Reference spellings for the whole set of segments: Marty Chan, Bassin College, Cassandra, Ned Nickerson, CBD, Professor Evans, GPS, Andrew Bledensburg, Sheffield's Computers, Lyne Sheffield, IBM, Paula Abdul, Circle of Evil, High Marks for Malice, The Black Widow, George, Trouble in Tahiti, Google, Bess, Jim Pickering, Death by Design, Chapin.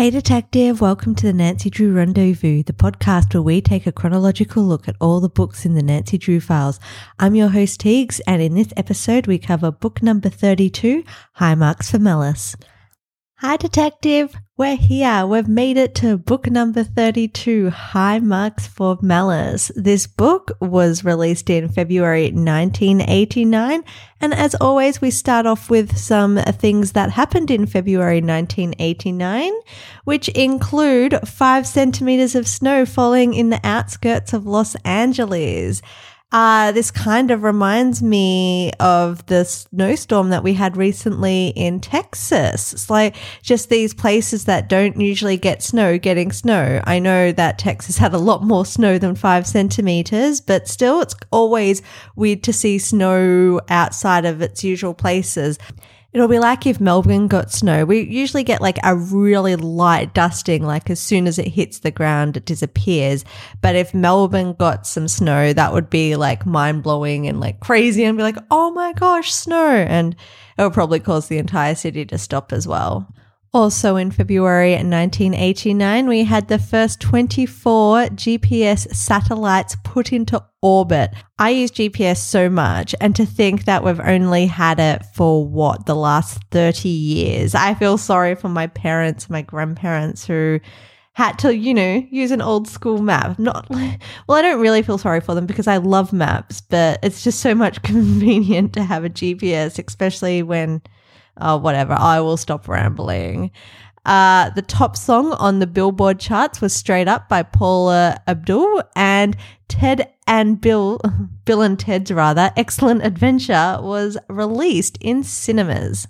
Hey Detective, welcome to the Nancy Drew Rendezvous, the podcast where we take a chronological look at all the books in the Nancy Drew files. I'm your host Teagues, and in this episode we cover book number 32, High Marks for Malice. Hi Detective, we're here. We've made it to book number 32, High Marks for Malice. This book was released in February 1989. And as always, we start off with some things that happened in February 1989, which include 5 centimeters of snow falling in the outskirts of Los Angeles. This kind of reminds me of the snowstorm that we had recently in Texas. It's like just these places that don't usually get snow getting snow. I know that Texas had a lot more snow than 5 centimeters, but still it's always weird to see snow outside of its usual places. It'll be like if Melbourne got snow. We usually get like a really light dusting, like as soon as it hits the ground, it disappears. But if Melbourne got some snow, that would be like mind-blowing and like crazy and be like, oh my gosh, snow. And it would probably cause the entire city to stop as well. Also in February 1989, we had the first 24 GPS satellites put into orbit. I use GPS so much, and to think that we've only had it for the last 30 years. I feel sorry for my parents, my grandparents who had to, use an old school map. I don't really feel sorry for them because I love maps, but it's just so much convenient to have a GPS, especially when... Oh, whatever. I will stop rambling. The top song on the Billboard charts was Straight Up by Paula Abdul, and Bill and Ted's Excellent Adventure was released in cinemas.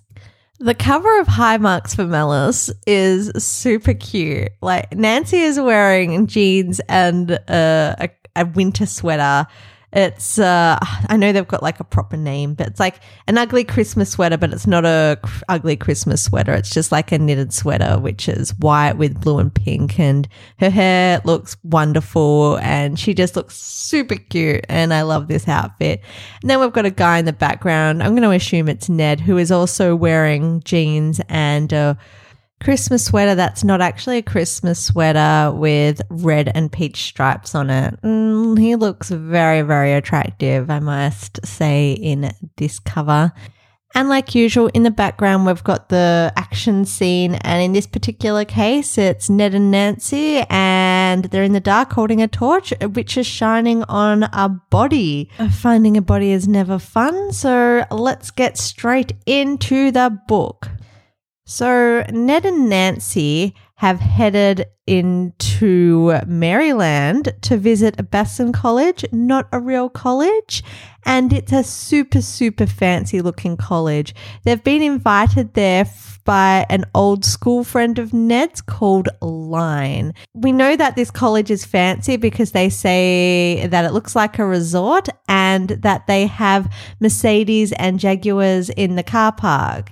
The cover of High Marks for Malice is super cute. Like Nancy is wearing jeans and a winter sweater. It's, I know they've got like a proper name, but it's like an ugly Christmas sweater, but it's not a ugly Christmas sweater. It's just like a knitted sweater, which is white with blue and pink, and her hair looks wonderful and she just looks super cute, and I love this outfit. And then we've got a guy in the background. I'm going to assume it's Ned, who is also wearing jeans and a Christmas sweater that's not actually a Christmas sweater with red and peach stripes on it. He looks very, very attractive, I must say, in this cover. And like usual, in the background, we've got the action scene. And in this particular case, it's Ned and Nancy, and they're in the dark holding a torch, which is shining on a body. Finding a body is never fun, so let's get straight into the book. So Ned and Nancy have headed into Maryland to visit Bassin College, not a real college, and it's a super, super fancy looking college. They've been invited there by an old school friend of Ned's called Lyne. We know that this college is fancy because they say that it looks like a resort and that they have Mercedes and Jaguars in the car park.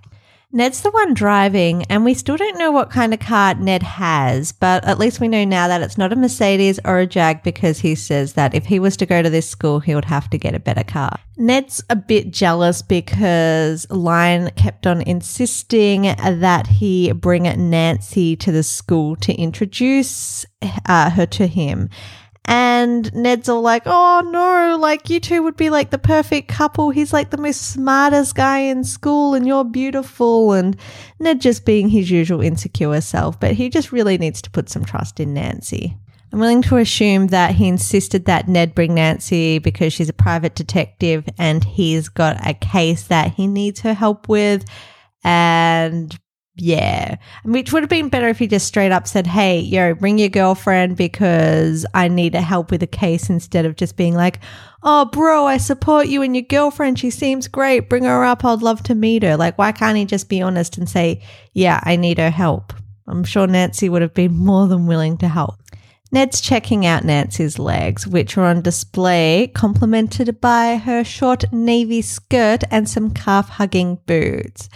Ned's the one driving, and we still don't know what kind of car Ned has, but at least we know now that it's not a Mercedes or a Jag, because he says that if he was to go to this school, he would have to get a better car. Ned's a bit jealous because Lyne kept on insisting that he bring Nancy to the school to introduce her to him. And Ned's all like, oh no, like you two would be like the perfect couple. He's like the most smartest guy in school and you're beautiful. And Ned just being his usual insecure self, but he just really needs to put some trust in Nancy. I'm willing to assume that he insisted that Ned bring Nancy because she's a private detective and he's got a case that he needs her help with. And yeah, which would have been better if he just straight up said, hey, yo, bring your girlfriend because I need help with a case, instead of just being like, oh, bro, I support you and your girlfriend. She seems great. Bring her up. I'd love to meet her. Like, why can't he just be honest and say, yeah, I need her help? I'm sure Nancy would have been more than willing to help. Ned's checking out Nancy's legs, which are on display, complemented by her short navy skirt and some calf-hugging boots.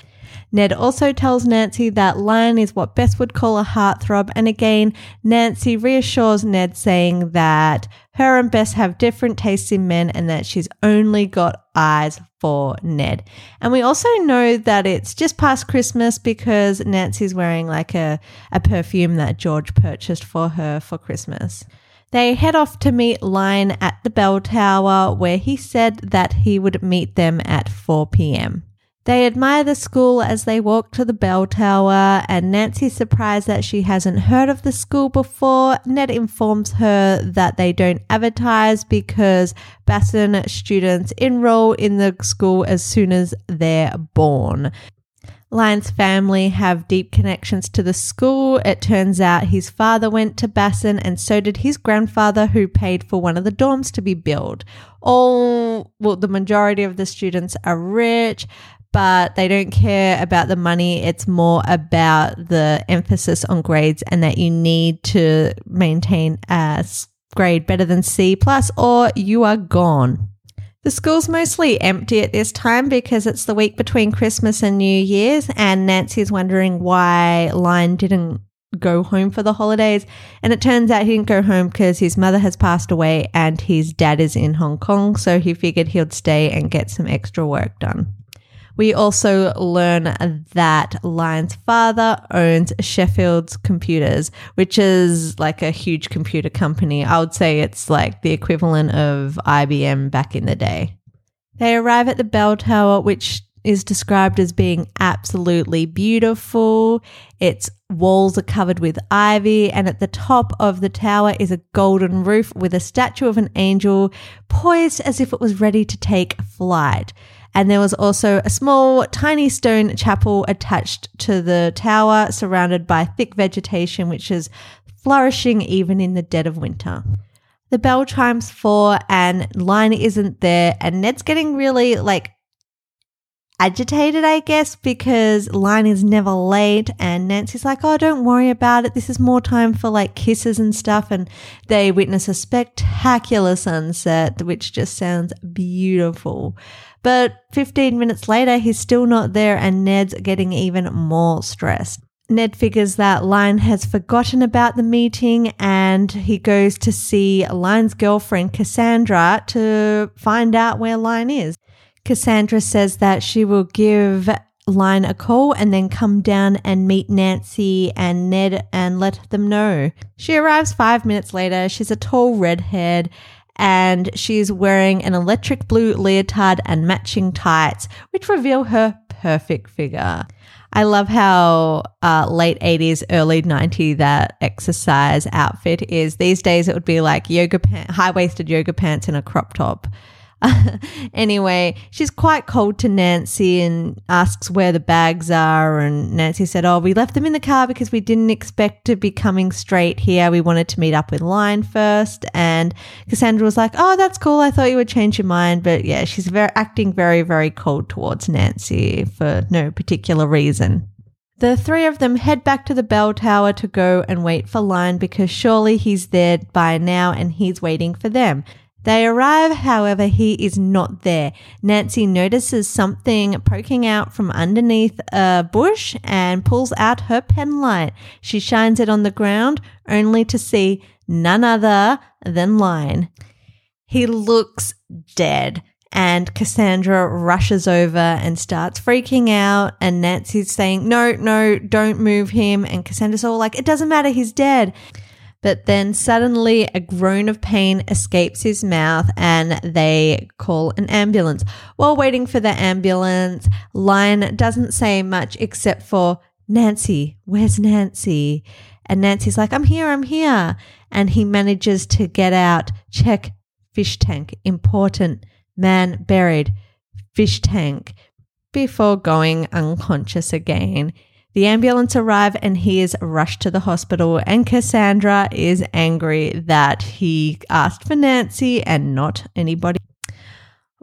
Ned also tells Nancy that Lyne is what Bess would call a heartthrob, and again, Nancy reassures Ned, saying that her and Bess have different tastes in men and that she's only got eyes for Ned. And we also know that it's just past Christmas because Nancy's wearing like a perfume that George purchased for her for Christmas. They head off to meet Lyne at the bell tower, where he said that he would meet them at 4 p.m. They admire the school as they walk to the bell tower, and Nancy's surprised that she hasn't heard of the school before. Ned informs her that they don't advertise because Bassin students enroll in the school as soon as they're born. Lyne's family have deep connections to the school. It turns out his father went to Bassin and so did his grandfather, who paid for one of the dorms to be built. The majority of the students are rich, but they don't care about the money. It's more about the emphasis on grades and that you need to maintain a grade better than C plus or you are gone. The school's mostly empty at this time because it's the week between Christmas and New Year's, and Nancy's wondering why Lyne didn't go home for the holidays, and it turns out he didn't go home because his mother has passed away and his dad is in Hong Kong, so he figured he'd stay and get some extra work done. We also learn that Lyne's father owns Sheffield's Computers, which is like a huge computer company. I would say it's like the equivalent of IBM back in the day. They arrive at the bell tower, which is described as being absolutely beautiful. Its walls are covered with ivy, and at the top of the tower is a golden roof with a statue of an angel poised as if it was ready to take flight. And there was also a small, tiny stone chapel attached to the tower, surrounded by thick vegetation, which is flourishing even in the dead of winter. The bell chimes 4 and Lyne isn't there, and Ned's getting really agitated, I guess, because Lyne is never late, and Nancy's like, oh, don't worry about it. This is more time for kisses and stuff. And they witness a spectacular sunset, which just sounds beautiful. But 15 minutes later, he's still not there, and Ned's getting even more stressed. Ned figures that Lyne has forgotten about the meeting, and he goes to see Lyne's girlfriend, Cassandra, to find out where Lyne is. Cassandra says that she will give Lyne a call and then come down and meet Nancy and Ned and let them know. She arrives 5 minutes later. She's a tall redhead and she's wearing an electric blue leotard and matching tights, which reveal her perfect figure. I love how late 80s, early 90s that exercise outfit is. These days it would be like high-waisted yoga pants and a crop top. Anyway, she's quite cold to Nancy and asks where the bags are, and Nancy said, we left them in the car because we didn't expect to be coming straight here. We wanted to meet up with Lyne first. And Cassandra was like, oh, that's cool. I thought you would change your mind. But yeah, she's acting very, very cold towards Nancy for no particular reason. The three of them head back to the bell tower to go and wait for Lyne because surely he's there by now and he's waiting for them. They arrive, however, he is not there. Nancy notices something poking out from underneath a bush and pulls out her penlight. She shines it on the ground only to see none other than Lyne. He looks dead, and Cassandra rushes over and starts freaking out, and Nancy's saying, no, don't move him. And Cassandra's all like, it doesn't matter, he's dead. But then suddenly a groan of pain escapes his mouth and they call an ambulance. While waiting for the ambulance, Lyne doesn't say much except for, Nancy, where's Nancy? And Nancy's like, I'm here. And he manages to get out, check, fish tank, important, man buried, fish tank, before going unconscious again. The ambulance arrives and he is rushed to the hospital, and Cassandra is angry that he asked for Nancy and not anybody.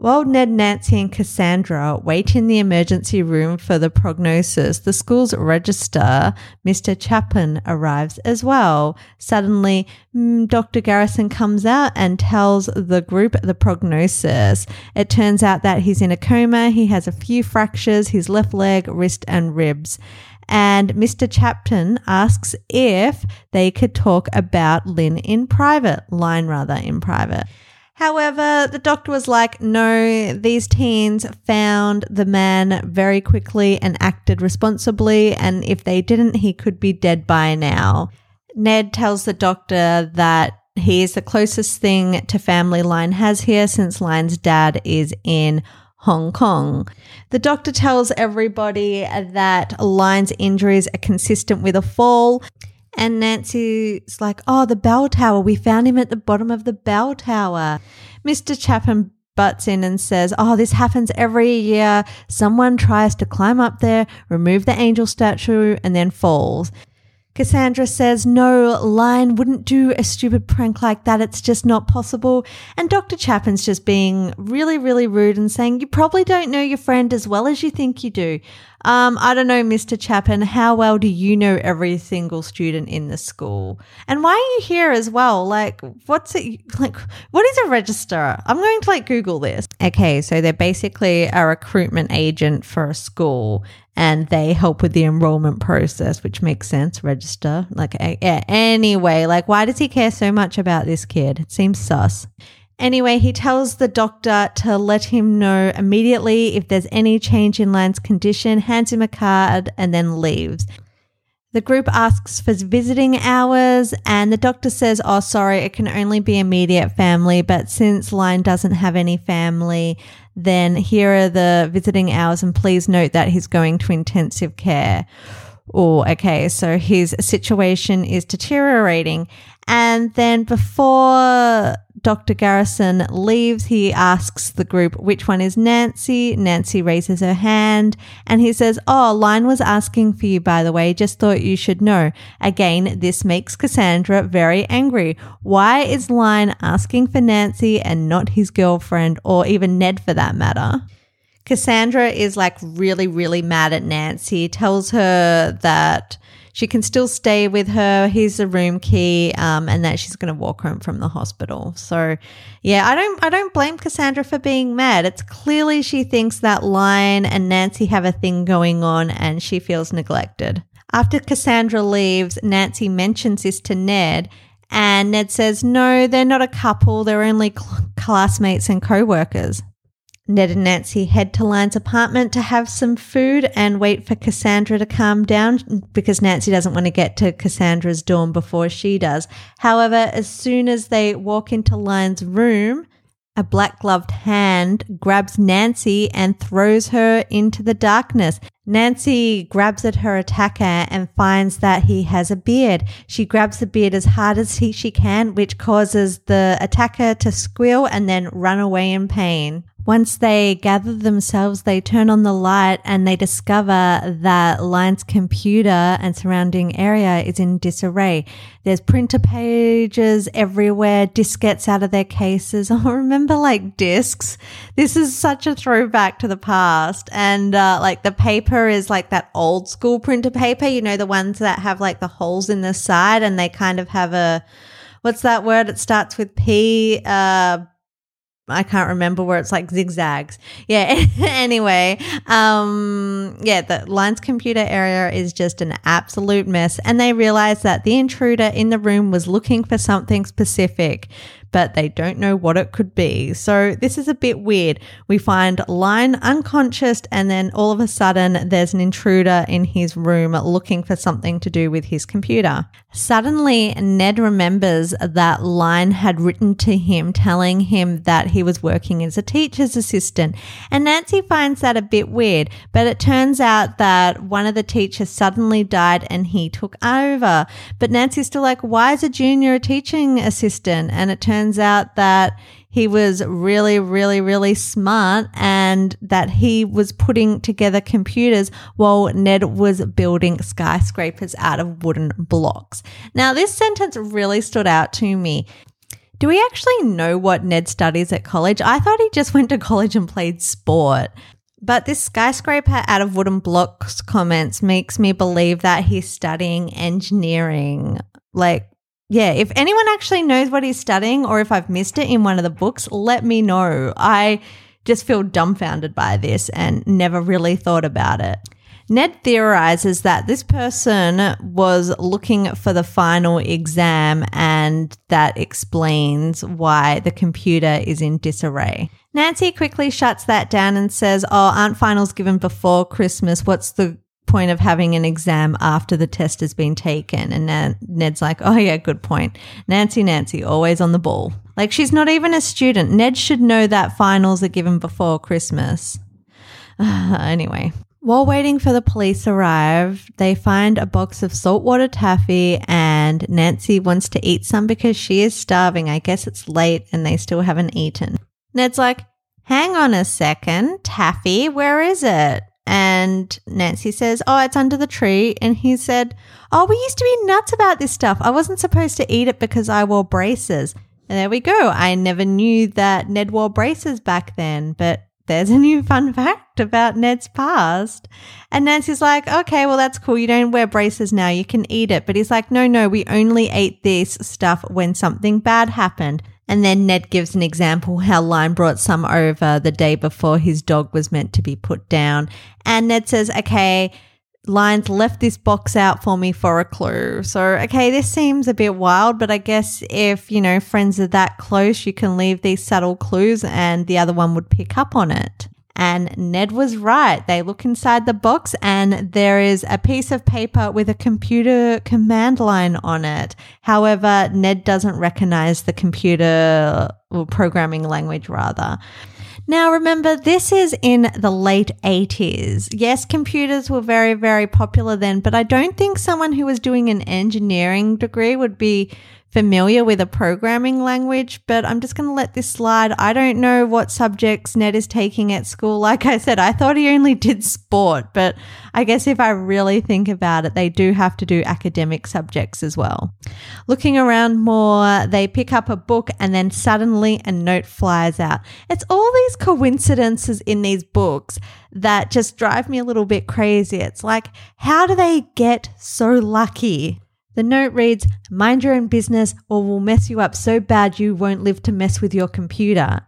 While Ned, Nancy, and Cassandra wait in the emergency room for the prognosis, the school's registrar, Mr. Chapin, arrives as well. Suddenly, Dr. Garrison comes out and tells the group the prognosis. It turns out that he's in a coma, he has a few fractures, his left leg, wrist, and ribs. And Mr. Chapin asks if they could talk about Lyne in private. However, the doctor was like, no, these teens found the man very quickly and acted responsibly, and if they didn't, he could be dead by now. Ned tells the doctor that he is the closest thing to family Lyne has here since Lyne's dad is in Hong Kong. The doctor tells everybody that Lyne's injuries are consistent with a fall. And Nancy's like, oh, the bell tower. We found him at the bottom of the bell tower. Mr. Chapin butts in and says, oh, this happens every year. Someone tries to climb up there, remove the angel statue, and then falls. Cassandra says, no, Lyne wouldn't do a stupid prank like that. It's just not possible. And Dr. Chapin's just being really, really rude and saying, you probably don't know your friend as well as you think you do. I don't know, Mr. Chapin, how well do you know every single student in the school? And why are you here as well? Like, what's it like? What is a registrar? I'm going to Google this. Okay, so they're basically a recruitment agent for a school. And they help with the enrollment process, which makes sense. Register. Anyway, why does he care so much about this kid? It seems sus. Anyway, he tells the doctor to let him know immediately if there's any change in Lyne's condition, hands him a card, and then leaves. The group asks for visiting hours, and the doctor says, oh, sorry, it can only be immediate family, but since Lyne doesn't have any family, then here are the visiting hours, and please note that he's going to intensive care. Oh, okay, so his situation is deteriorating. And then before Dr. Garrison leaves, he asks the group, which one is Nancy? Nancy raises her hand and he says, oh, Lyne was asking for you, by the way. Just thought you should know. Again, this makes Cassandra very angry. Why is Lyne asking for Nancy and not his girlfriend or even Ned for that matter? Cassandra is really, really mad at Nancy, tells her that she can still stay with her. Here's the room key, and that she's going to walk home from the hospital. So, yeah, I don't blame Cassandra for being mad. It's clearly she thinks that Lyne and Nancy have a thing going on, and she feels neglected. After Cassandra leaves, Nancy mentions this to Ned, and Ned says, "No, they're not a couple. They're only classmates and co-workers." Ned and Nancy head to Lyne's apartment to have some food and wait for Cassandra to calm down because Nancy doesn't want to get to Cassandra's dorm before she does. However, as soon as they walk into Lyne's room, a black-gloved hand grabs Nancy and throws her into the darkness. Nancy grabs at her attacker and finds that he has a beard. She grabs the beard as hard as she can, which causes the attacker to squeal and then run away in pain. Once they gather themselves, they turn on the light and they discover that Lyne's computer and surrounding area is in disarray. There's printer pages everywhere, diskettes out of their cases. Oh, remember discs? This is such a throwback to the past. And the paper is that old school printer paper, the ones that have the holes in the side and they kind of have a, what's that word? It starts with P, I can't remember where it's zigzags. Yeah, anyway, the Lyne's computer area is just an absolute mess, and they realize that the intruder in the room was looking for something specific, but they don't know what it could be. So this is a bit weird. We find Lyne unconscious, and then all of a sudden there's an intruder in his room looking for something to do with his computer. Suddenly, Ned remembers that Lyne had written to him telling him that he was working as a teacher's assistant, and Nancy finds that a bit weird, but it turns out that one of the teachers suddenly died and he took over. But Nancy's still why is a junior a teaching assistant? And it turns out that he was really, really, really smart and that he was putting together computers while Ned was building skyscrapers out of wooden blocks. Now, this sentence really stood out to me. Do we actually know what Ned studies at college? I thought he just went to college and played sport. But this skyscraper out of wooden blocks comments makes me believe that he's studying engineering. Like, yeah, if anyone actually knows what he's studying or if I've missed it in one of the books, let me know. I just feel dumbfounded by this and never really thought about it. Ned theorizes that this person was looking for the final exam and that explains why the computer is in disarray. Nancy quickly shuts that down and says, aren't finals given before Christmas? What's the point of having an exam after the test has been taken? And Ned's like, oh, yeah, good point. Nancy, always on the ball. Like, she's not even a student. Ned should know that finals are given before Christmas. Anyway. While waiting for the police to arrive, they find a box of saltwater taffy and Nancy wants to eat some because she is starving. I guess it's late and they still haven't eaten. Ned's like, hang on a second, taffy, where is it? And Nancy says, it's under the tree. And he said, we used to be nuts about this stuff. I wasn't supposed to eat it because I wore braces. And there we go. I never knew that Ned wore braces back then, but there's a new fun fact about Ned's past. And Nancy's like, okay, well, that's cool. You don't wear braces now. You can eat it. But he's like, no, we only ate this stuff when something bad happened. And then Ned gives an example how Lyne brought some over the day before his dog was meant to be put down. And Ned says, okay, Lyne's left this box out for me for a clue. So, okay, this seems a bit wild, but I guess if, friends are that close, you can leave these subtle clues and the other one would pick up on it. And Ned was right. They look inside the box and there is a piece of paper with a computer command line on it. However, Ned doesn't recognize the computer or programming language rather. Now, remember, this is in the late 80s. Yes, computers were very, very popular then, but I don't think someone who was doing an engineering degree would be familiar with a programming language, but I'm just going to let this slide. I don't know what subjects Ned is taking at school. Like I said, I thought he only did sport, but I guess if I really think about it, they do have to do academic subjects as well. Looking around more, they pick up a book and then suddenly a note flies out. It's all these coincidences in these books that just drive me a little bit crazy. It's like, how do they get so lucky? The note reads, mind your own business or we'll mess you up so bad you won't live to mess with your computer.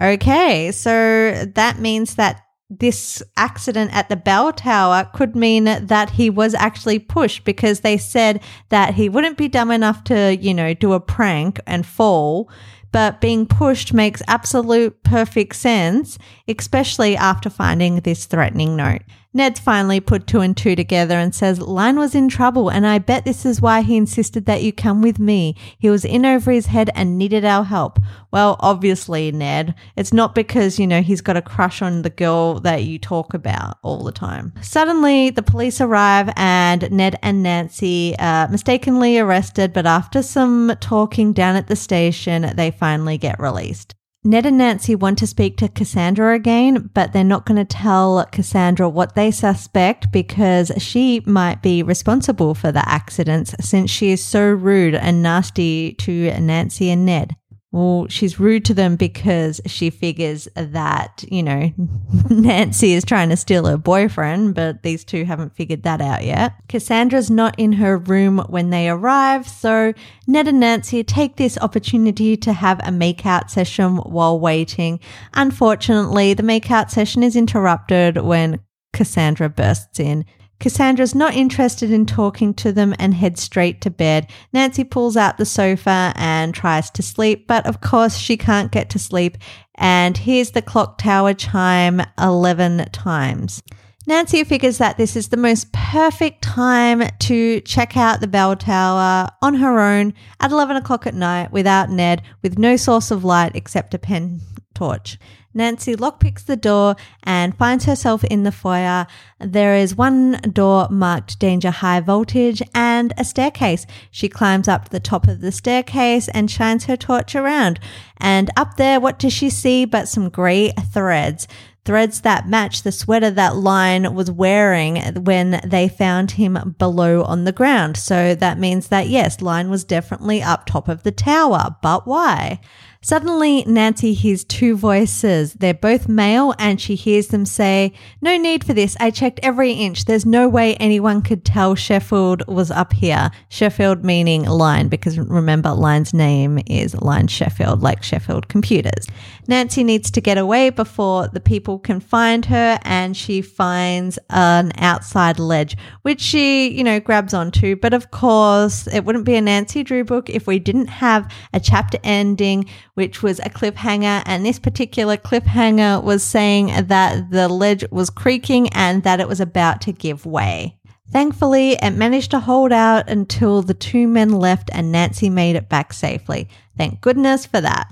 Okay, so that means that this accident at the bell tower could mean that he was actually pushed because they said that he wouldn't be dumb enough to, do a prank and fall, but being pushed makes absolute perfect sense, especially after finding this threatening note. Ned's finally put two and two together and says, Lyne was in trouble and I bet this is why he insisted that you come with me. He was in over his head and needed our help. Well, obviously, Ned. It's not because, he's got a crush on the girl that you talk about all the time. Suddenly, the police arrive and Ned and Nancy are mistakenly arrested, but after some talking down at the station, they finally get released. Ned and Nancy want to speak to Cassandra again, but they're not going to tell Cassandra what they suspect because she might be responsible for the accidents since she is so rude and nasty to Nancy and Ned. Well, she's rude to them because she figures that, Nancy is trying to steal her boyfriend, but these two haven't figured that out yet. Cassandra's not in her room when they arrive, so Ned and Nancy take this opportunity to have a makeout session while waiting. Unfortunately, the makeout session is interrupted when Cassandra bursts in. Cassandra's not interested in talking to them and heads straight to bed. Nancy pulls out the sofa and tries to sleep, but of course she can't get to sleep and hears the clock tower chime 11 times. Nancy figures that this is the most perfect time to check out the bell tower on her own at 11 o'clock at night without Ned, with no source of light except a pen torch. Nancy lockpicks the door and finds herself in the foyer. There is one door marked danger high voltage and a staircase. She climbs up to the top of the staircase and shines her torch around. And up there, what does she see but some grey threads? threads that match the sweater that Lyne was wearing when they found him below on the ground. So that means that, yes, Lyne was definitely up top of the tower, but why? Suddenly, Nancy hears two voices. They're both male, and she hears them say, "No need for this. I checked every inch. There's no way anyone could tell Sheffield was up here." Sheffield meaning Lyne, because remember, Lyne's name is Lyne Sheffield, like Sheffield Computers. Nancy needs to get away before the people can find her, and she finds an outside ledge, which she, grabs onto. But of course, it wouldn't be a Nancy Drew book if we didn't have a chapter ending, which was a cliffhanger, and this particular cliffhanger was saying that the ledge was creaking and that it was about to give way. Thankfully, it managed to hold out until the two men left and Nancy made it back safely. Thank goodness for that.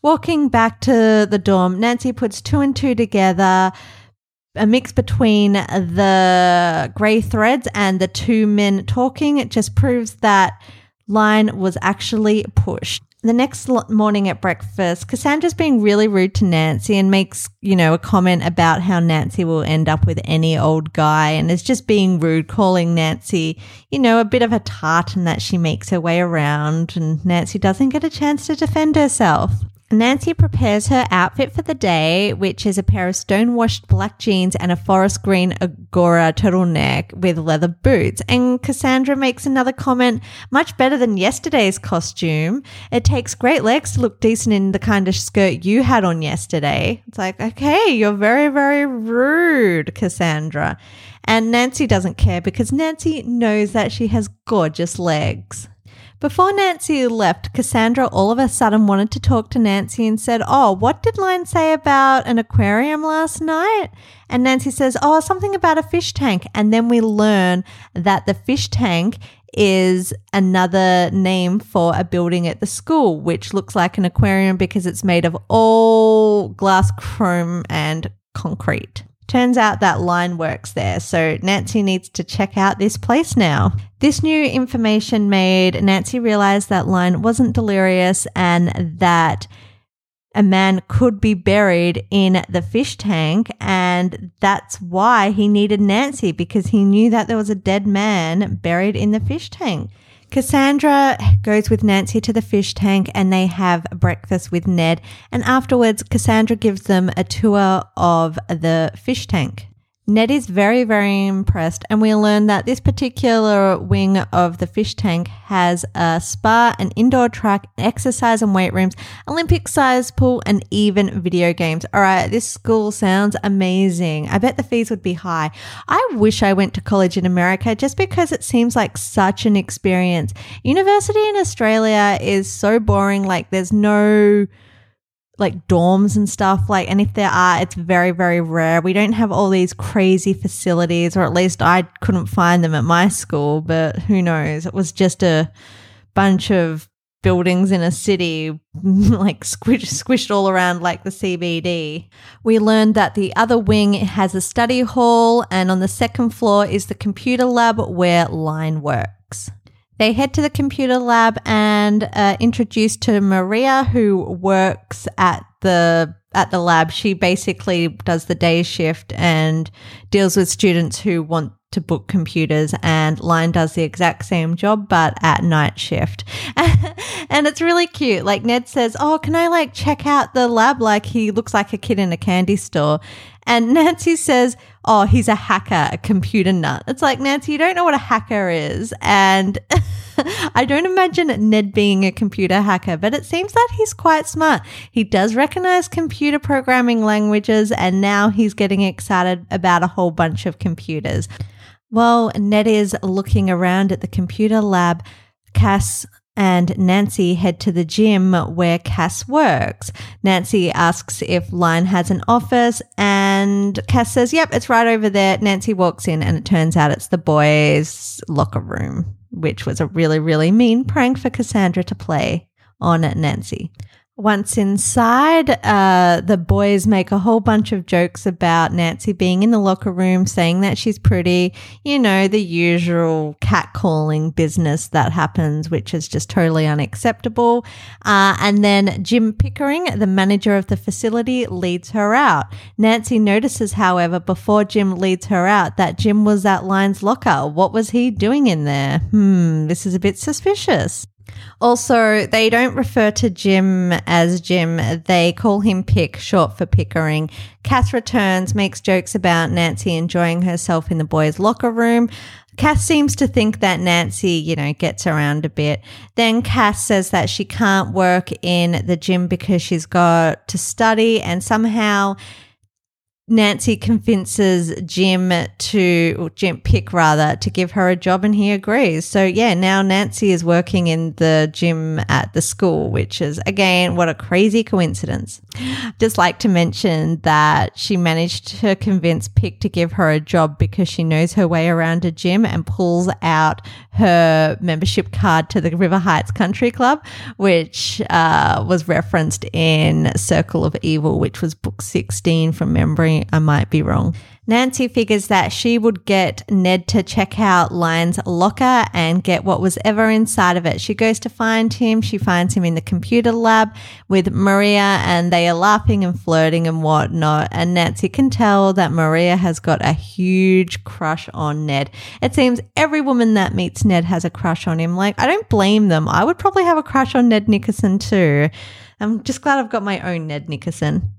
Walking back to the dorm, Nancy puts two and two together, a mix between the grey threads and the two men talking. It just proves that Lyne was actually pushed. The next morning at breakfast, Cassandra's being really rude to Nancy and makes, a comment about how Nancy will end up with any old guy and is just being rude, calling Nancy, a bit of a tart and that she makes her way around and Nancy doesn't get a chance to defend herself. Nancy prepares her outfit for the day, which is a pair of stone-washed black jeans and a forest green agora turtleneck with leather boots. And Cassandra makes another comment, "Much better than yesterday's costume. It takes great legs to look decent in the kind of skirt you had on yesterday." It's like, okay, you're very, very rude, Cassandra. And Nancy doesn't care because Nancy knows that she has gorgeous legs. Before Nancy left, Cassandra all of a sudden wanted to talk to Nancy and said, "Oh, what did Lyne say about an aquarium last night?" And Nancy says, "Oh, something about a fish tank." And then we learn that the fish tank is another name for a building at the school, which looks like an aquarium because it's made of all glass, chrome and concrete. Turns out that Lyne works there, so Nancy needs to check out this place now. This new information made Nancy realize that Lyne wasn't delirious and that a man could be buried in the fish tank, and that's why he needed Nancy, because he knew that there was a dead man buried in the fish tank. Cassandra goes with Nancy to the fish tank and they have breakfast with Ned, and afterwards Cassandra gives them a tour of the fish tank. Ned is very, very impressed, and we learn that this particular wing of the fish tank has a spa, an indoor track, exercise and weight rooms, Olympic-sized pool and even video games. All right, this school sounds amazing. I bet the fees would be high. I wish I went to college in America just because it seems like such an experience. University in Australia is so boring, like there's no dorms and stuff, and if there are, it's very, very rare. We don't have all these crazy facilities, or at least I couldn't find them at my school, but who knows? It was just a bunch of buildings in a city squished all around like the CBD. We learned that the other wing has a study hall, and on the second floor is the computer lab where Lyne works. They head to the computer lab and introduced to Maria, who works at the lab. She basically does the day shift and deals with students who want to book computers, and Lyne does the exact same job but at night shift. And it's really cute. Ned says, "Oh, can I check out the lab?" He looks like a kid in a candy store. And Nancy says, "Oh, he's a hacker, a computer nut." It's like, Nancy, you don't know what a hacker is. And I don't imagine Ned being a computer hacker, but it seems that he's quite smart. He does recognize computer programming languages, and now he's getting excited about a whole bunch of computers. While Ned is looking around at the computer lab, Cass and Nancy head to the gym where Cass works. Nancy asks if Lyne has an office, and Cass says, "Yep, it's right over there." Nancy walks in and it turns out it's the boys' locker room, which was a really, really mean prank for Cassandra to play on Nancy. Once inside, the boys make a whole bunch of jokes about Nancy being in the locker room, saying that she's pretty, you know, the usual catcalling business that happens, which is just totally unacceptable. And then Jim Pickering, the manager of the facility, leads her out. Nancy notices, however, before Jim leads her out, that Jim was at Lyne's locker. What was he doing in there? This is a bit suspicious. Also, they don't refer to Jim as Jim. They call him Pick, short for Pickering. Cass returns, makes jokes about Nancy enjoying herself in the boys' locker room. Cass seems to think that Nancy, you know, gets around a bit. Then Cass says that she can't work in the gym because she's got to study, and somehow Nancy convinces Jim Pick to give her a job, and he agrees. So, yeah, now Nancy is working in the gym at the school, which is, again, what a crazy coincidence. Just like to mention that she managed to convince Pick to give her a job because she knows her way around a gym and pulls out her membership card to the River Heights Country Club, which was referenced in Circle of Evil, which was book 16 from memory. I might be wrong. Nancy figures that she would get Ned to check out Lyne's locker and get what was ever inside of it. She goes to find him. She finds him in the computer lab with Maria, and they are laughing and flirting and whatnot. And Nancy can tell that Maria has got a huge crush on Ned. It seems every woman that meets Ned has a crush on him. Like, I don't blame them. I would probably have a crush on Ned Nickerson too. I'm just glad I've got my own Ned Nickerson.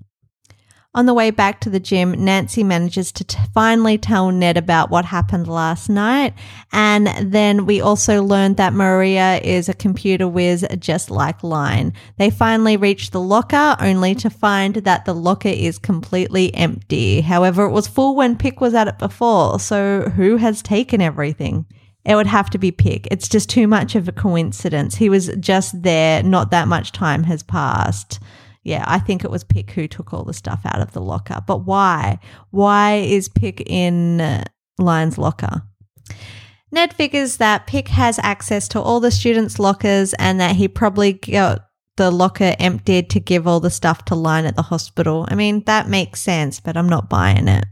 On the way back to the gym, Nancy manages to finally tell Ned about what happened last night. And then we also learned that Maria is a computer whiz just like Lyne. They finally reach the locker, only to find that the locker is completely empty. However, it was full when Pick was at it before, so who has taken everything? It would have to be Pick. It's just too much of a coincidence. He was just there, not that much time has passed. Yeah, I think it was Pick who took all the stuff out of the locker. But why? Why is Pick in Lyne's locker? Ned figures that Pick has access to all the students' lockers and that he probably got the locker emptied to give all the stuff to Lyne at the hospital. I mean, that makes sense, but I'm not buying it.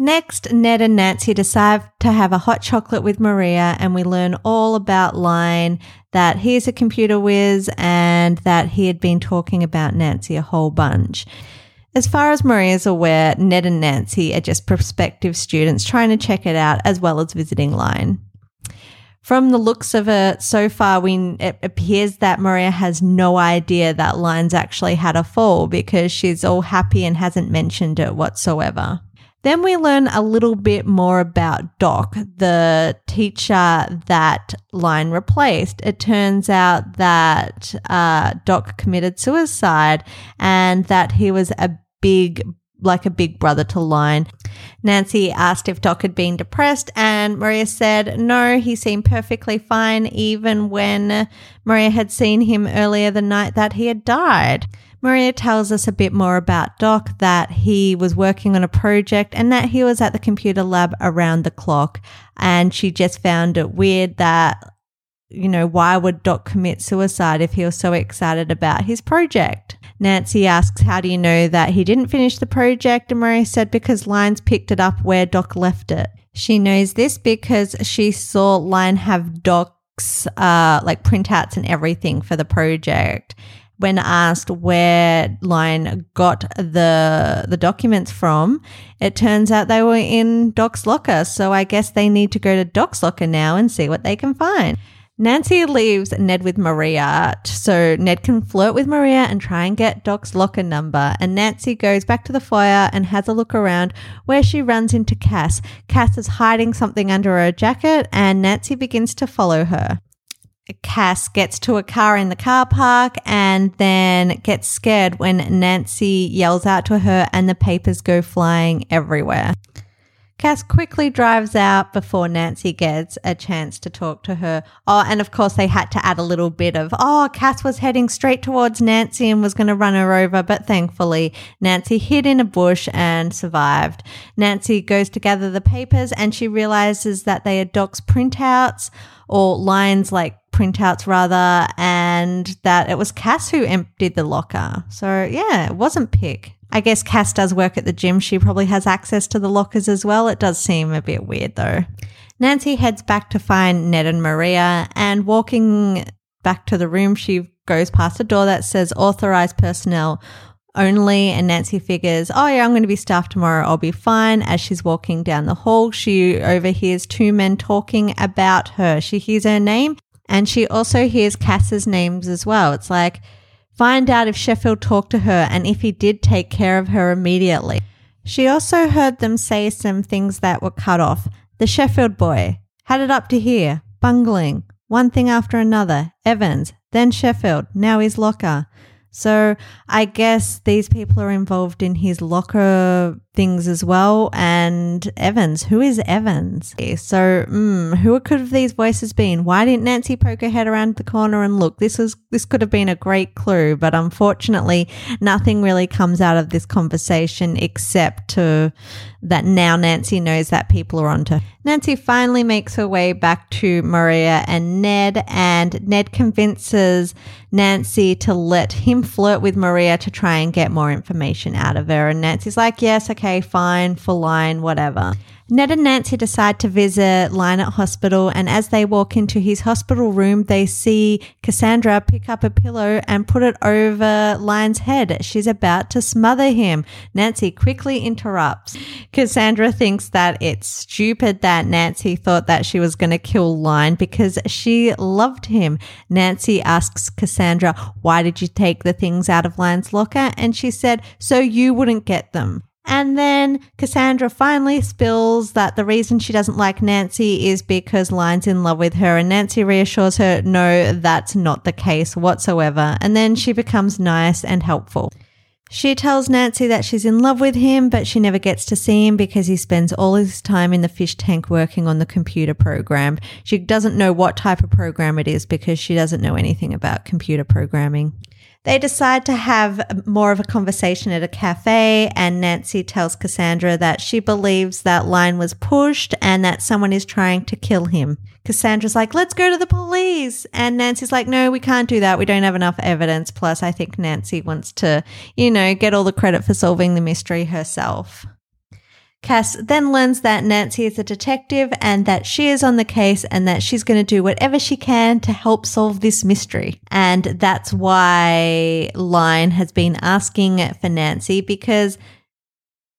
Next, Ned and Nancy decide to have a hot chocolate with Maria, and we learn all about Lyne, that he's a computer whiz and that he had been talking about Nancy a whole bunch. As far as Maria's aware, Ned and Nancy are just prospective students trying to check it out, as well as visiting Lyne. From the looks of it so far, it appears that Maria has no idea that Lyne's actually had a fall, because she's all happy and hasn't mentioned it whatsoever. Then we learn a little bit more about Doc, the teacher that Lyne replaced. It turns out that Doc committed suicide and that he was a big brother to Lyne. Nancy asked if Doc had been depressed, and Maria said no, he seemed perfectly fine even when Maria had seen him earlier the night that he had died. Maria tells us a bit more about Doc, that he was working on a project and that he was at the computer lab around the clock, and she just found it weird that, you know, why would Doc commit suicide if he was so excited about his project? Nancy asks, how do you know that he didn't finish the project? And Maria said, because Lyne's picked it up where Doc left it. She knows this because she saw Lyne have Doc's like printouts and everything for the project. When asked where Lyne got the documents from, it turns out they were in Doc's locker. So I guess they need to go to Doc's locker now and see what they can find. Nancy leaves Ned with Maria so Ned can flirt with Maria and try and get Doc's locker number. And Nancy goes back to the foyer and has a look around, where she runs into Cass. Cass is hiding something under her jacket, and Nancy begins to follow her. Cass gets to a car in the car park and then gets scared when Nancy yells out to her and the papers go flying everywhere. Cass quickly drives out before Nancy gets a chance to talk to her. Oh, and of course they had to add a little bit of, Cass was heading straight towards Nancy and was going to run her over, but thankfully Nancy hid in a bush and survived. Nancy goes to gather the papers and she realizes that they are Doc's printouts, or Lyne's printouts rather, and and that it was Cass who emptied the locker. So, yeah, it wasn't Pick. I guess Cass does work at the gym. She probably has access to the lockers as well. It does seem a bit weird though. Nancy heads back to find Ned and Maria, and walking back to the room, she goes past a door that says authorized personnel only, and Nancy figures, oh yeah, I'm going to be staff tomorrow, I'll be fine. As she's walking down the hall, she overhears two men talking about her. She hears her name, and she also hears Cass's names as well. It's like, find out if Sheffield talked to her and if he did, take care of her immediately. She also heard them say some things that were cut off. The Sheffield boy, had it up to here, bungling, one thing after another, Evans, then Sheffield, now his locker. So I guess these people are involved in his locker things as well. And Evans, who is Evans? So who could have these voices been? Why didn't Nancy poke her head around the corner and look? This could have been a great clue, but unfortunately nothing really comes out of this conversation except to that now Nancy knows that people are onto her. Nancy finally makes her way back to Maria and Ned convinces Nancy to let him flirt with Maria to try and get more information out of her. And Nancy's like, yes, okay, fine, for Lyne, whatever. Ned and Nancy decide to visit Lyne at hospital, and as they walk into his hospital room, they see Cassandra pick up a pillow and put it over Lyne's head. She's about to smother him. Nancy quickly interrupts. Cassandra thinks that it's stupid that Nancy thought that she was going to kill Lyne because she loved him. Nancy asks Cassandra, why did you take the things out of Lyne's locker? And she said, so you wouldn't get them. And then Cassandra finally spills that the reason she doesn't like Nancy is because Lyne's in love with her, and Nancy reassures her, no, that's not the case whatsoever. And then she becomes nice and helpful. She tells Nancy that she's in love with him, but she never gets to see him because he spends all his time in the fish tank working on the computer program. She doesn't know what type of program it is because she doesn't know anything about computer programming. They decide to have more of a conversation at a cafe, and Nancy tells Cassandra that she believes that Lyne was pushed and that someone is trying to kill him. Cassandra's like, let's go to the police. And Nancy's like, no, we can't do that. We don't have enough evidence. Plus, I think Nancy wants to, get all the credit for solving the mystery herself. Cass then learns that Nancy is a detective and that she is on the case and that she's going to do whatever she can to help solve this mystery. And that's why Lyne has been asking for Nancy, because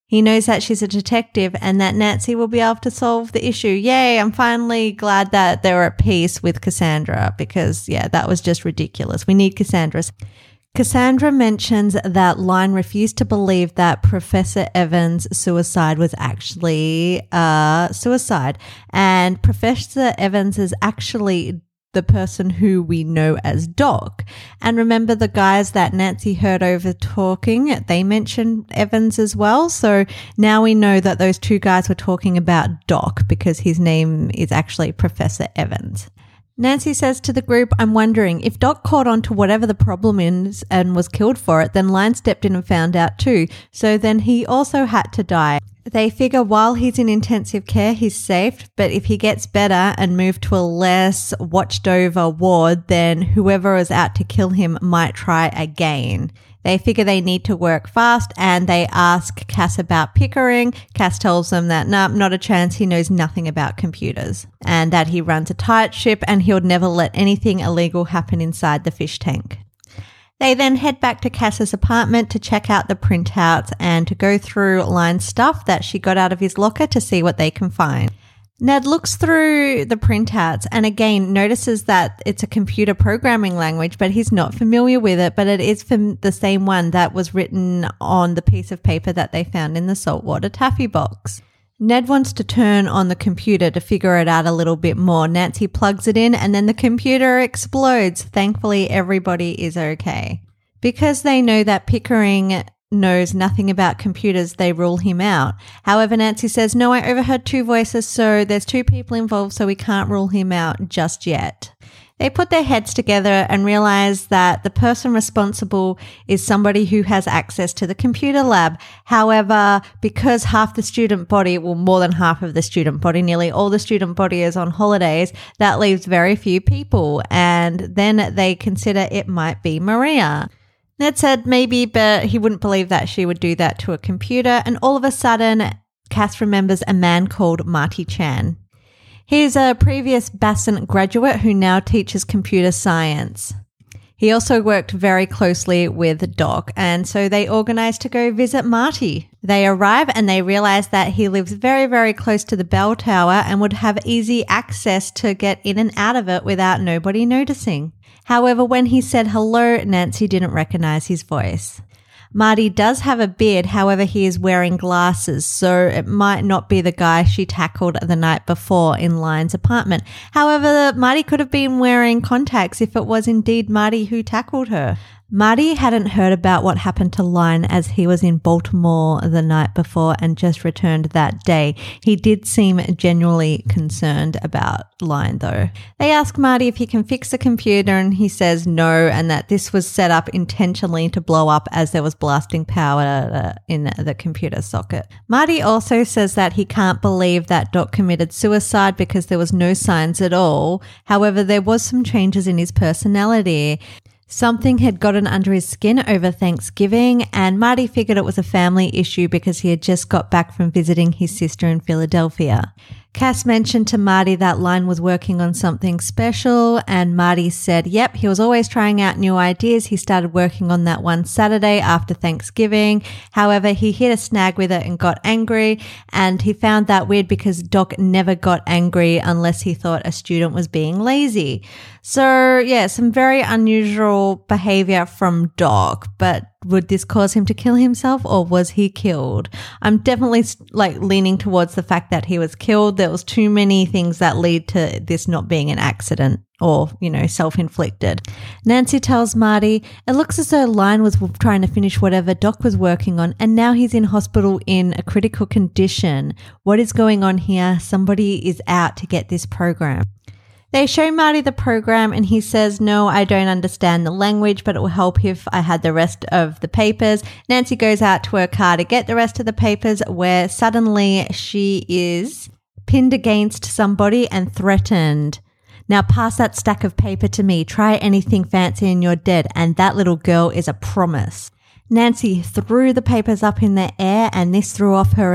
he knows that she's a detective and that Nancy will be able to solve the issue. Yay, I'm finally glad that they were at peace with Cassandra because, yeah, that was just ridiculous. We need Cassandra's. Cassandra mentions that Lyne refused to believe that Professor Evans' suicide was actually suicide, and Professor Evans is actually the person who we know as Doc. And remember, the guys that Nancy heard over talking, they mentioned Evans as well. So now we know that those two guys were talking about Doc because his name is actually Professor Evans. Nancy says to the group, I'm wondering, if Doc caught on to whatever the problem is and was killed for it, then Lyne stepped in and found out too. So then he also had to die. They figure while he's in intensive care, he's safe, but if he gets better and moved to a less watched over ward, then whoever is out to kill him might try again. They figure they need to work fast, and they ask Cass about Pickering. Cass tells them that, no, not a chance, he knows nothing about computers and that he runs a tight ship and he'll never let anything illegal happen inside the fish tank. They then head back to Cass's apartment to check out the printouts and to go through Lyne's stuff that she got out of his locker to see what they can find. Ned looks through the printouts and again notices that it's a computer programming language, but he's not familiar with it, but it is from the same one that was written on the piece of paper that they found in the saltwater taffy box. Ned wants to turn on the computer to figure it out a little bit more. Nancy plugs it in and then the computer explodes. Thankfully, everybody is okay. Because they know that Pickering knows nothing about computers, they rule him out. However, Nancy says, no, I overheard two voices, so there's two people involved, so we can't rule him out just yet. They put their heads together and realize that the person responsible is somebody who has access to the computer lab. However, because half the student body, well, more than half of the student body, nearly all the student body is on holidays, that leaves very few people. And then they consider it might be Maria. Ned said maybe, but he wouldn't believe that she would do that to a computer. And all of a sudden, Cass remembers a man called Marty Chan. He's a previous Bassin graduate who now teaches computer science. He also worked very closely with Doc, and so they organized to go visit Marty. They arrive and they realize that he lives very, very close to the bell tower and would have easy access to get in and out of it without nobody noticing. However, when he said hello, Nancy didn't recognize his voice. Marty does have a beard, however, he is wearing glasses, so it might not be the guy she tackled the night before in Lyne's apartment. However, Marty could have been wearing contacts if it was indeed Marty who tackled her. Marty hadn't heard about what happened to Lyne as he was in Baltimore the night before and just returned that day. He did seem genuinely concerned about Lyne though. They ask Marty if he can fix the computer and he says no, and that this was set up intentionally to blow up as there was blasting power in the computer socket. Marty also says that he can't believe that Doc committed suicide because there was no signs at all. However, there was some changes in his personality. Something had gotten under his skin over Thanksgiving, and Marty figured it was a family issue because he had just got back from visiting his sister in Philadelphia. Cass mentioned to Marty that Lyne was working on something special, and Marty said, yep, he was always trying out new ideas. He started working on that one Saturday after Thanksgiving. However, he hit a snag with it and got angry, and he found that weird because Doc never got angry unless he thought a student was being lazy. So, yeah, some very unusual behavior from Doc, but would this cause him to kill himself or was he killed? I'm definitely leaning towards the fact that he was killed. There was too many things that lead to this not being an accident or, you know, self-inflicted. Nancy tells Marty, it looks as though Lyne was trying to finish whatever Doc was working on and now he's in hospital in a critical condition. What is going on here? Somebody is out to get this program. They show Marty the program and he says, no, I don't understand the language, but it will help if I had the rest of the papers. Nancy goes out to her car to get the rest of the papers where suddenly she is pinned against somebody and threatened. Now pass that stack of paper to me. Try anything fancy and you're dead. And that little girl is a promise. Nancy threw the papers up in the air and this threw off her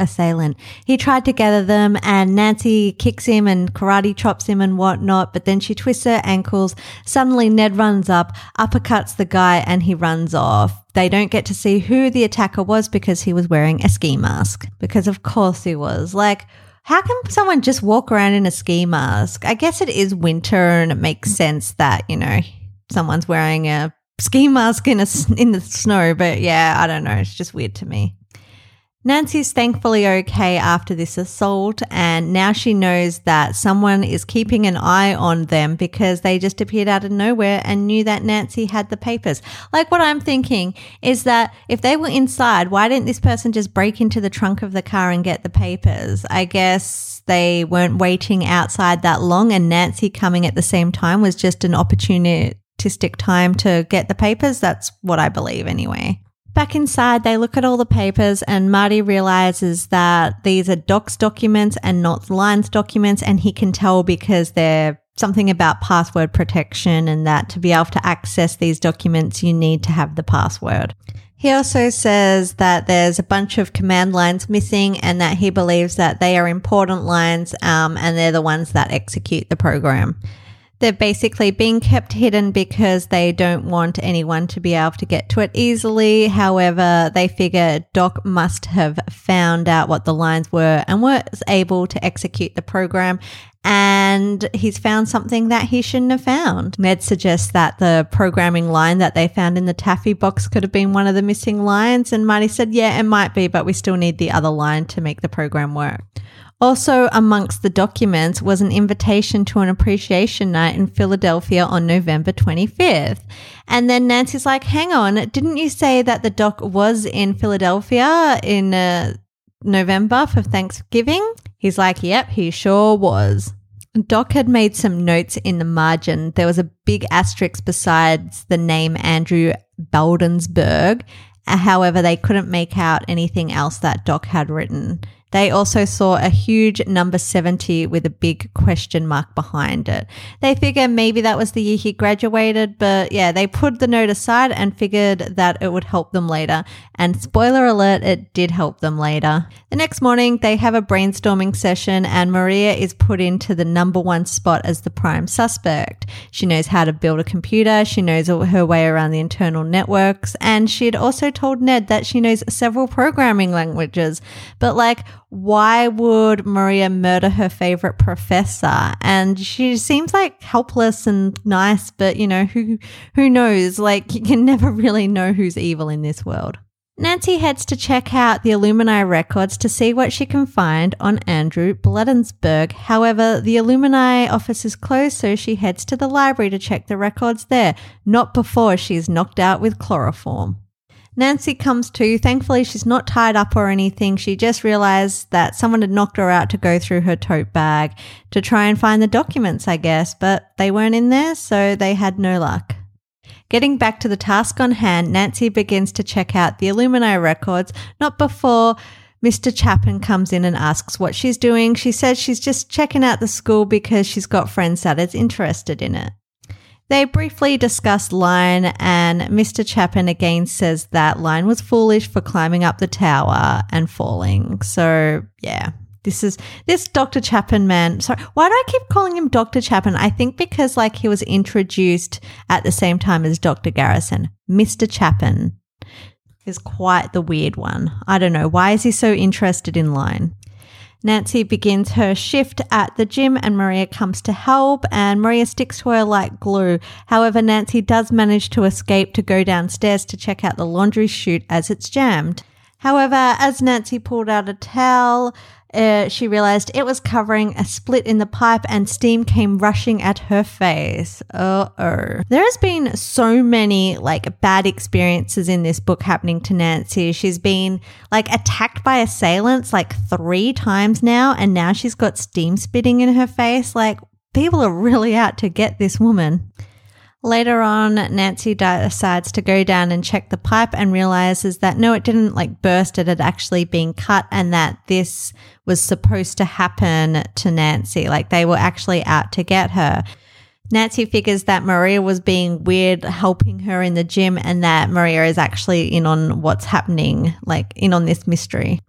assailant. He tried to gather them and Nancy kicks him and karate chops him and whatnot, but then she twists her ankles. Suddenly Ned runs up, uppercuts the guy and he runs off. They don't get to see who the attacker was because he was wearing a ski mask. Because of course he was. Like, how can someone just walk around in a ski mask? I guess it is winter and it makes sense that, you know, someone's wearing a ski mask in the snow, but yeah, I don't know. It's just weird to me. Nancy's thankfully okay after this assault, and now she knows that someone is keeping an eye on them because they just appeared out of nowhere and knew that Nancy had the papers. Like, what I'm thinking is that if they were inside, why didn't this person just break into the trunk of the car and get the papers? I guess they weren't waiting outside that long, and Nancy coming at the same time was just an opportunity time to get the papers. That's what I believe anyway. Back inside, they look at all the papers and Marty realizes that these are Doc's documents and not Lyne's documents, and he can tell because they're something about password protection and that to be able to access these documents, you need to have the password. He also says that there's a bunch of command lines missing and that he believes that they are important lines, and they're the ones that execute the program. They're basically being kept hidden because they don't want anyone to be able to get to it easily. However, they figure Doc must have found out what the lines were and was able to execute the program. And he's found something that he shouldn't have found. Ned suggests that the programming line that they found in the taffy box could have been one of the missing lines. And Marty said, yeah, it might be, but we still need the other line to make the program work. Also amongst the documents was an invitation to an appreciation night in Philadelphia on November 25th. And then Nancy's like, hang on, didn't you say that the doc was in Philadelphia in November for Thanksgiving? He's like, yep, he sure was. Doc had made some notes in the margin. There was a big asterisk besides the name Andrew Bledensburg. However, they couldn't make out anything else that Doc had written. They also saw a huge number 70 with a big question mark behind it. They figure maybe that was the year he graduated, but yeah, they put the note aside and figured that it would help them later. And spoiler alert, it did help them later. The next morning, they have a brainstorming session and Maria is put into the number one spot as the prime suspect. She knows how to build a computer, she knows her way around the internal networks, and she had also told Ned that she knows several programming languages, but like, why would Maria murder her favorite professor? And she seems like helpless and nice, but you know, who knows? Like, you can never really know who's evil in this world. Nancy heads to check out the alumni records to see what she can find on Andrew Bledensburg. However, the alumni office is closed, so she heads to the library to check the records there, not before she's knocked out with chloroform. Nancy comes to. Thankfully, she's not tied up or anything. She just realized that someone had knocked her out to go through her tote bag to try and find the documents, I guess, but they weren't in there, so they had no luck. Getting back to the task on hand, Nancy begins to check out the alumni records, not before Mr. Chapman comes in and asks what she's doing. She says she's just checking out the school because she's got friends that is interested in it. They briefly discuss Lyne, and Mr. Chapman again says that Lyne was foolish for climbing up the tower and falling. So, yeah, this Dr. Chapman man. Sorry, why do I keep calling him Dr. Chapman? I think because like he was introduced at the same time as Dr. Garrison. Mr. Chapman is quite the weird one. I don't know. Why is he so interested in Lyne? Nancy begins her shift at the gym and Maria comes to help, and Maria sticks to her like glue. However, Nancy does manage to escape to go downstairs to check out the laundry chute as it's jammed. However, as Nancy pulled out a towel, she realized it was covering a split in the pipe and steam came rushing at her face. There has been so many like bad experiences in this book happening to Nancy. She's been like attacked by assailants like 3 times now, and now she's got steam spitting in her face. Like, people are really out to get this woman. Later on, Nancy decides to go down and check the pipe and realizes that no, it didn't like burst, it had actually been cut, and that this was supposed to happen to Nancy. Like, they were actually out to get her. Nancy figures that Maria was being weird helping her in the gym, and that Maria is actually in on what's happening, like in on this mystery.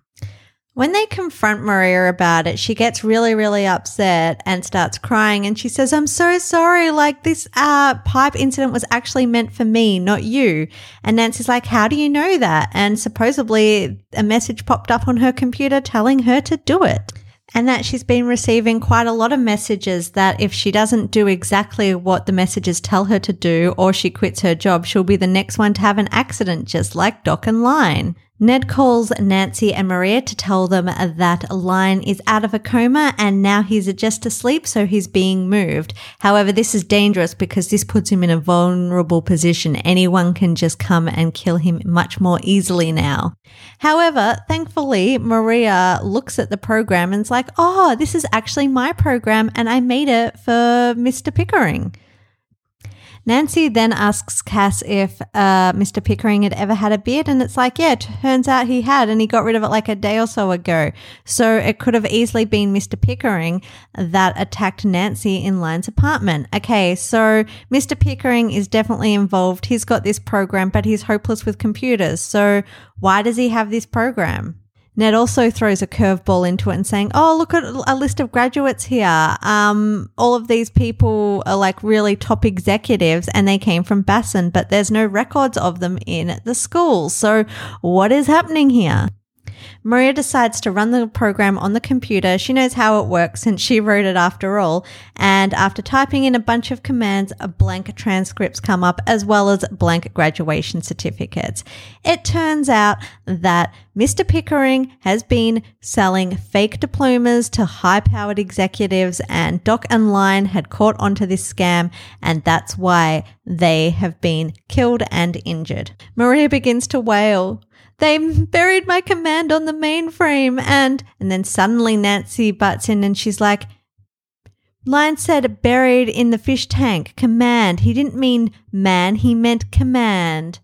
When they confront Maria about it, she gets really, really upset and starts crying, and she says, "I'm so sorry, like this pipe incident was actually meant for me, not you." And Nancy's like, "How do you know that?" And supposedly a message popped up on her computer telling her to do it, and that she's been receiving quite a lot of messages that if she doesn't do exactly what the messages tell her to do, or she quits her job, she'll be the next one to have an accident, just like Doc and Lyne. Ned calls Nancy and Maria to tell them that Lyne is out of a coma and now he's just asleep, so he's being moved. However, this is dangerous because this puts him in a vulnerable position. Anyone can just come and kill him much more easily now. However, thankfully, Maria looks at the program and's like, "Oh, this is actually my program and I made it for Mr. Pickering." Nancy then asks Cass if Mr. Pickering had ever had a beard, and it's like, yeah, turns out he had, and he got rid of it like a day or so ago. So it could have easily been Mr. Pickering that attacked Nancy in Lyne's apartment. Okay, so Mr. Pickering is definitely involved. He's got this program, but he's hopeless with computers. So why does he have this program? Ned also throws a curveball into it and saying, "Oh, look at a list of graduates here. All of these people are like really top executives and they came from Bassin, but there's no records of them in the school. So what is happening here?" Maria decides to run the program on the computer. She knows how it works since she wrote it after all. And after typing in a bunch of commands, blank transcripts come up as well as blank graduation certificates. It turns out that Mr. Pickering has been selling fake diplomas to high-powered executives, and Doc and Lyne had caught onto this scam, and that's why they have been killed and injured. Maria begins to wail, "They buried my command on the mainframe," and then suddenly Nancy butts in and she's like, Lyne said buried in the fish tank, command. He didn't mean man, he meant command.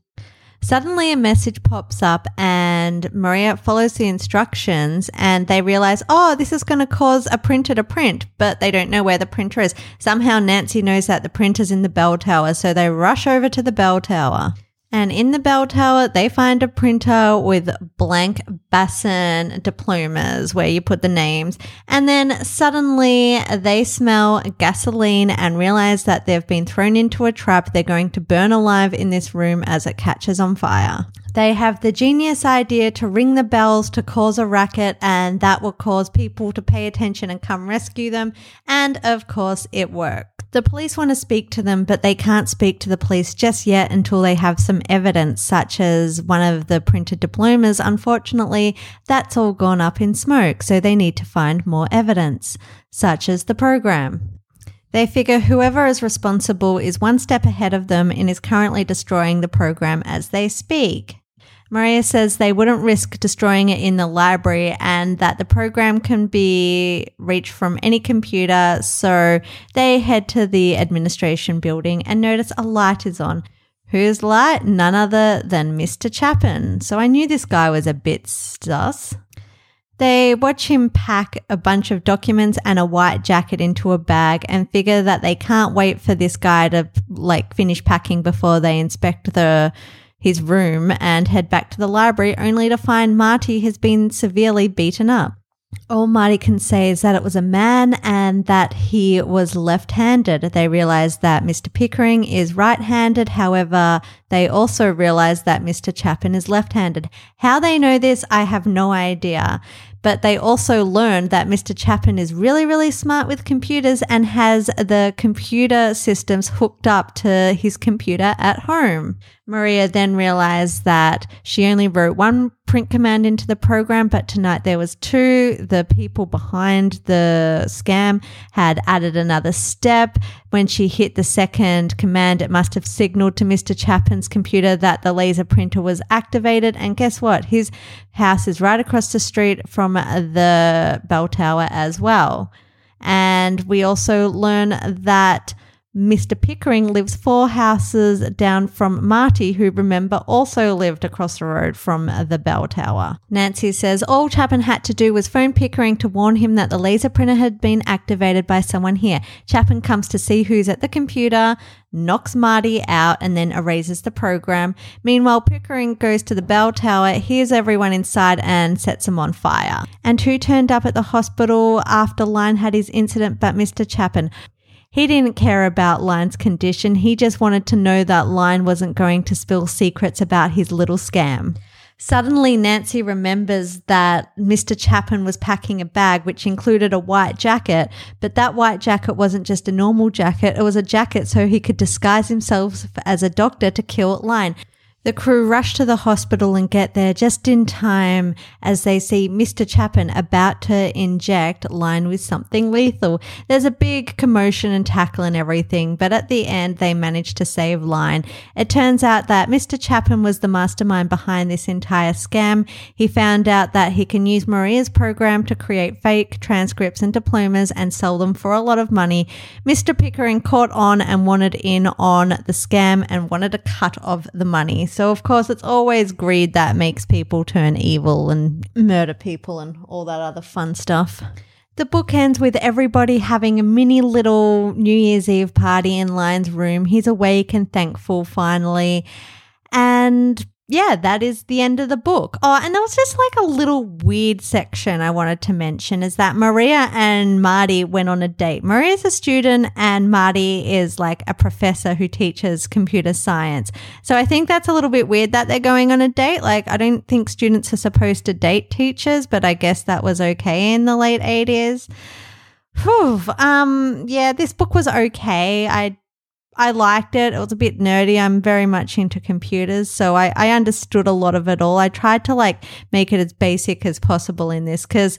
Suddenly a message pops up and Maria follows the instructions and they realize, oh, this is going to cause a printer to print, but they don't know where the printer is. Somehow Nancy knows that the printer's in the bell tower, so they rush over to the bell tower. And in the bell tower, they find a printer with blank Bassin diplomas where you put the names. And then suddenly they smell gasoline and realize that they've been thrown into a trap. They're going to burn alive in this room as it catches on fire. They have the genius idea to ring the bells to cause a racket, and that will cause people to pay attention and come rescue them. And of course, it works. The police want to speak to them, but they can't speak to the police just yet until they have some evidence, such as one of the printed diplomas. Unfortunately, that's all gone up in smoke, so they need to find more evidence, such as the program. They figure whoever is responsible is one step ahead of them and is currently destroying the program as they speak. Maria says they wouldn't risk destroying it in the library and that the program can be reached from any computer, so they head to the administration building and notice a light is on. Whose light? None other than Mr. Chapin. So I knew this guy was a bit sus. They watch him pack a bunch of documents and a white jacket into a bag and figure that they can't wait for this guy to finish packing before they inspect his room and head back to the library, only to find Marty has been severely beaten up. All Marty can say is that it was a man and that he was left-handed. They realize that Mr. Pickering is right-handed. However, they also realize that Mr. Chapin is left-handed. How they know this, I have no idea. But they also learned that Mr. Chapin is really, really smart with computers and has the computer systems hooked up to his computer at home. Maria then realized that she only wrote one print command into the program, but tonight there was two. The people behind the scam had added another step. When she hit the second command, it must have signaled to Mr. Chapin's computer that the laser printer was activated. And guess what? His house is right across the street from the bell tower as well. And we also learn that Mr. Pickering lives 4 houses down from Marty, who, remember, also lived across the road from the bell tower. Nancy says all Chapin had to do was phone Pickering to warn him that the laser printer had been activated by someone here. Chapin comes to see who's at the computer, knocks Marty out, and then erases the program. Meanwhile, Pickering goes to the bell tower, hears everyone inside, and sets them on fire. And who turned up at the hospital after Lyne had his incident but Mr. Chapin? He didn't care about Lyne's condition. He just wanted to know that Lyne wasn't going to spill secrets about his little scam. Suddenly, Nancy remembers that Mr. Chapin was packing a bag which included a white jacket, but that white jacket wasn't just a normal jacket. It was a jacket so he could disguise himself as a doctor to kill Lyne. The crew rush to the hospital and get there just in time as they see Mr. Chapin about to inject Lyne with something lethal. There's a big commotion and tackle and everything, but at the end they manage to save Lyne. It turns out that Mr. Chapin was the mastermind behind this entire scam. He found out that he can use Maria's program to create fake transcripts and diplomas and sell them for a lot of money. Mr. Pickering caught on and wanted in on the scam and wanted a cut of the money. So, of course, it's always greed that makes people turn evil and murder people and all that other fun stuff. The book ends with everybody having a mini little New Year's Eve party in Lyne's room. He's awake and thankful finally. And yeah, that is the end of the book. Oh, and there was just a little weird section I wanted to mention is that Maria and Marty went on a date. Maria's a student and Marty is a professor who teaches computer science. So I think that's a little bit weird that they're going on a date. I don't think students are supposed to date teachers, but I guess that was okay in the late 80s. Whew. Yeah, this book was okay. I liked it. It was a bit nerdy. I'm very much into computers, so I understood a lot of it all. I tried to make it as basic as possible in this because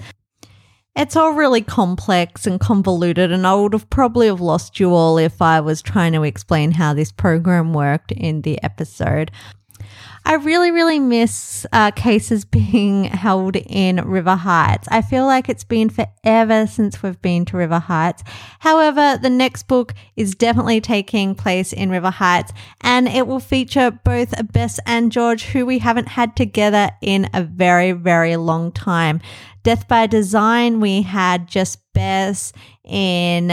it's all really complex and convoluted, and I would have probably have lost you all if I was trying to explain how this program worked in the episode. I really, really miss cases being held in River Heights. I feel like it's been forever since we've been to River Heights. However, the next book is definitely taking place in River Heights, and it will feature both Bess and George, who we haven't had together in a very, very long time. Death by Design, we had just Bess. In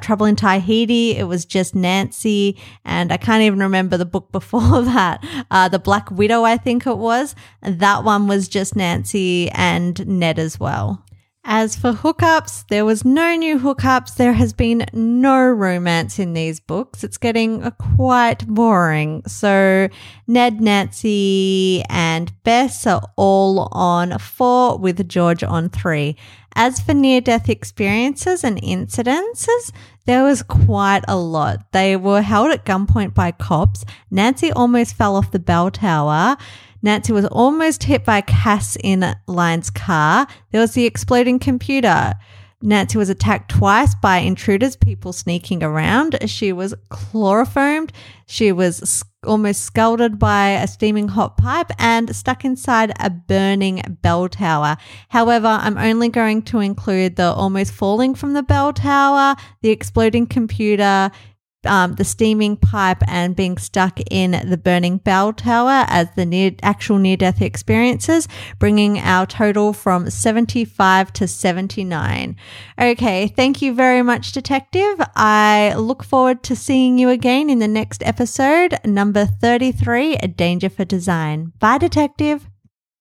Trouble in Tahiti, it was just Nancy, and I can't even remember the book before that. The Black Widow, I think it was. That one was just Nancy and Ned as well. As for hookups, there was no new hookups. There has been no romance in these books. It's getting quite boring. So Ned, Nancy and Bess are all on 4 with George on 3. As for near-death experiences and incidences, there was quite a lot. They were held at gunpoint by cops. Nancy almost fell off the bell tower. Nancy was almost hit by Cass in Lyne's car. There was the exploding computer. Nancy was attacked twice by intruders, people sneaking around. She was chloroformed. She was almost scalded by a steaming hot pipe and stuck inside a burning bell tower. However, I'm only going to include the almost falling from the bell tower, the exploding computer, the steaming pipe and being stuck in the burning bell tower as the actual near-death experiences, bringing our total from 75 to 79. Okay, thank you very much, Detective. I look forward to seeing you again in the next episode, number 33, A Danger for Design. Bye, Detective.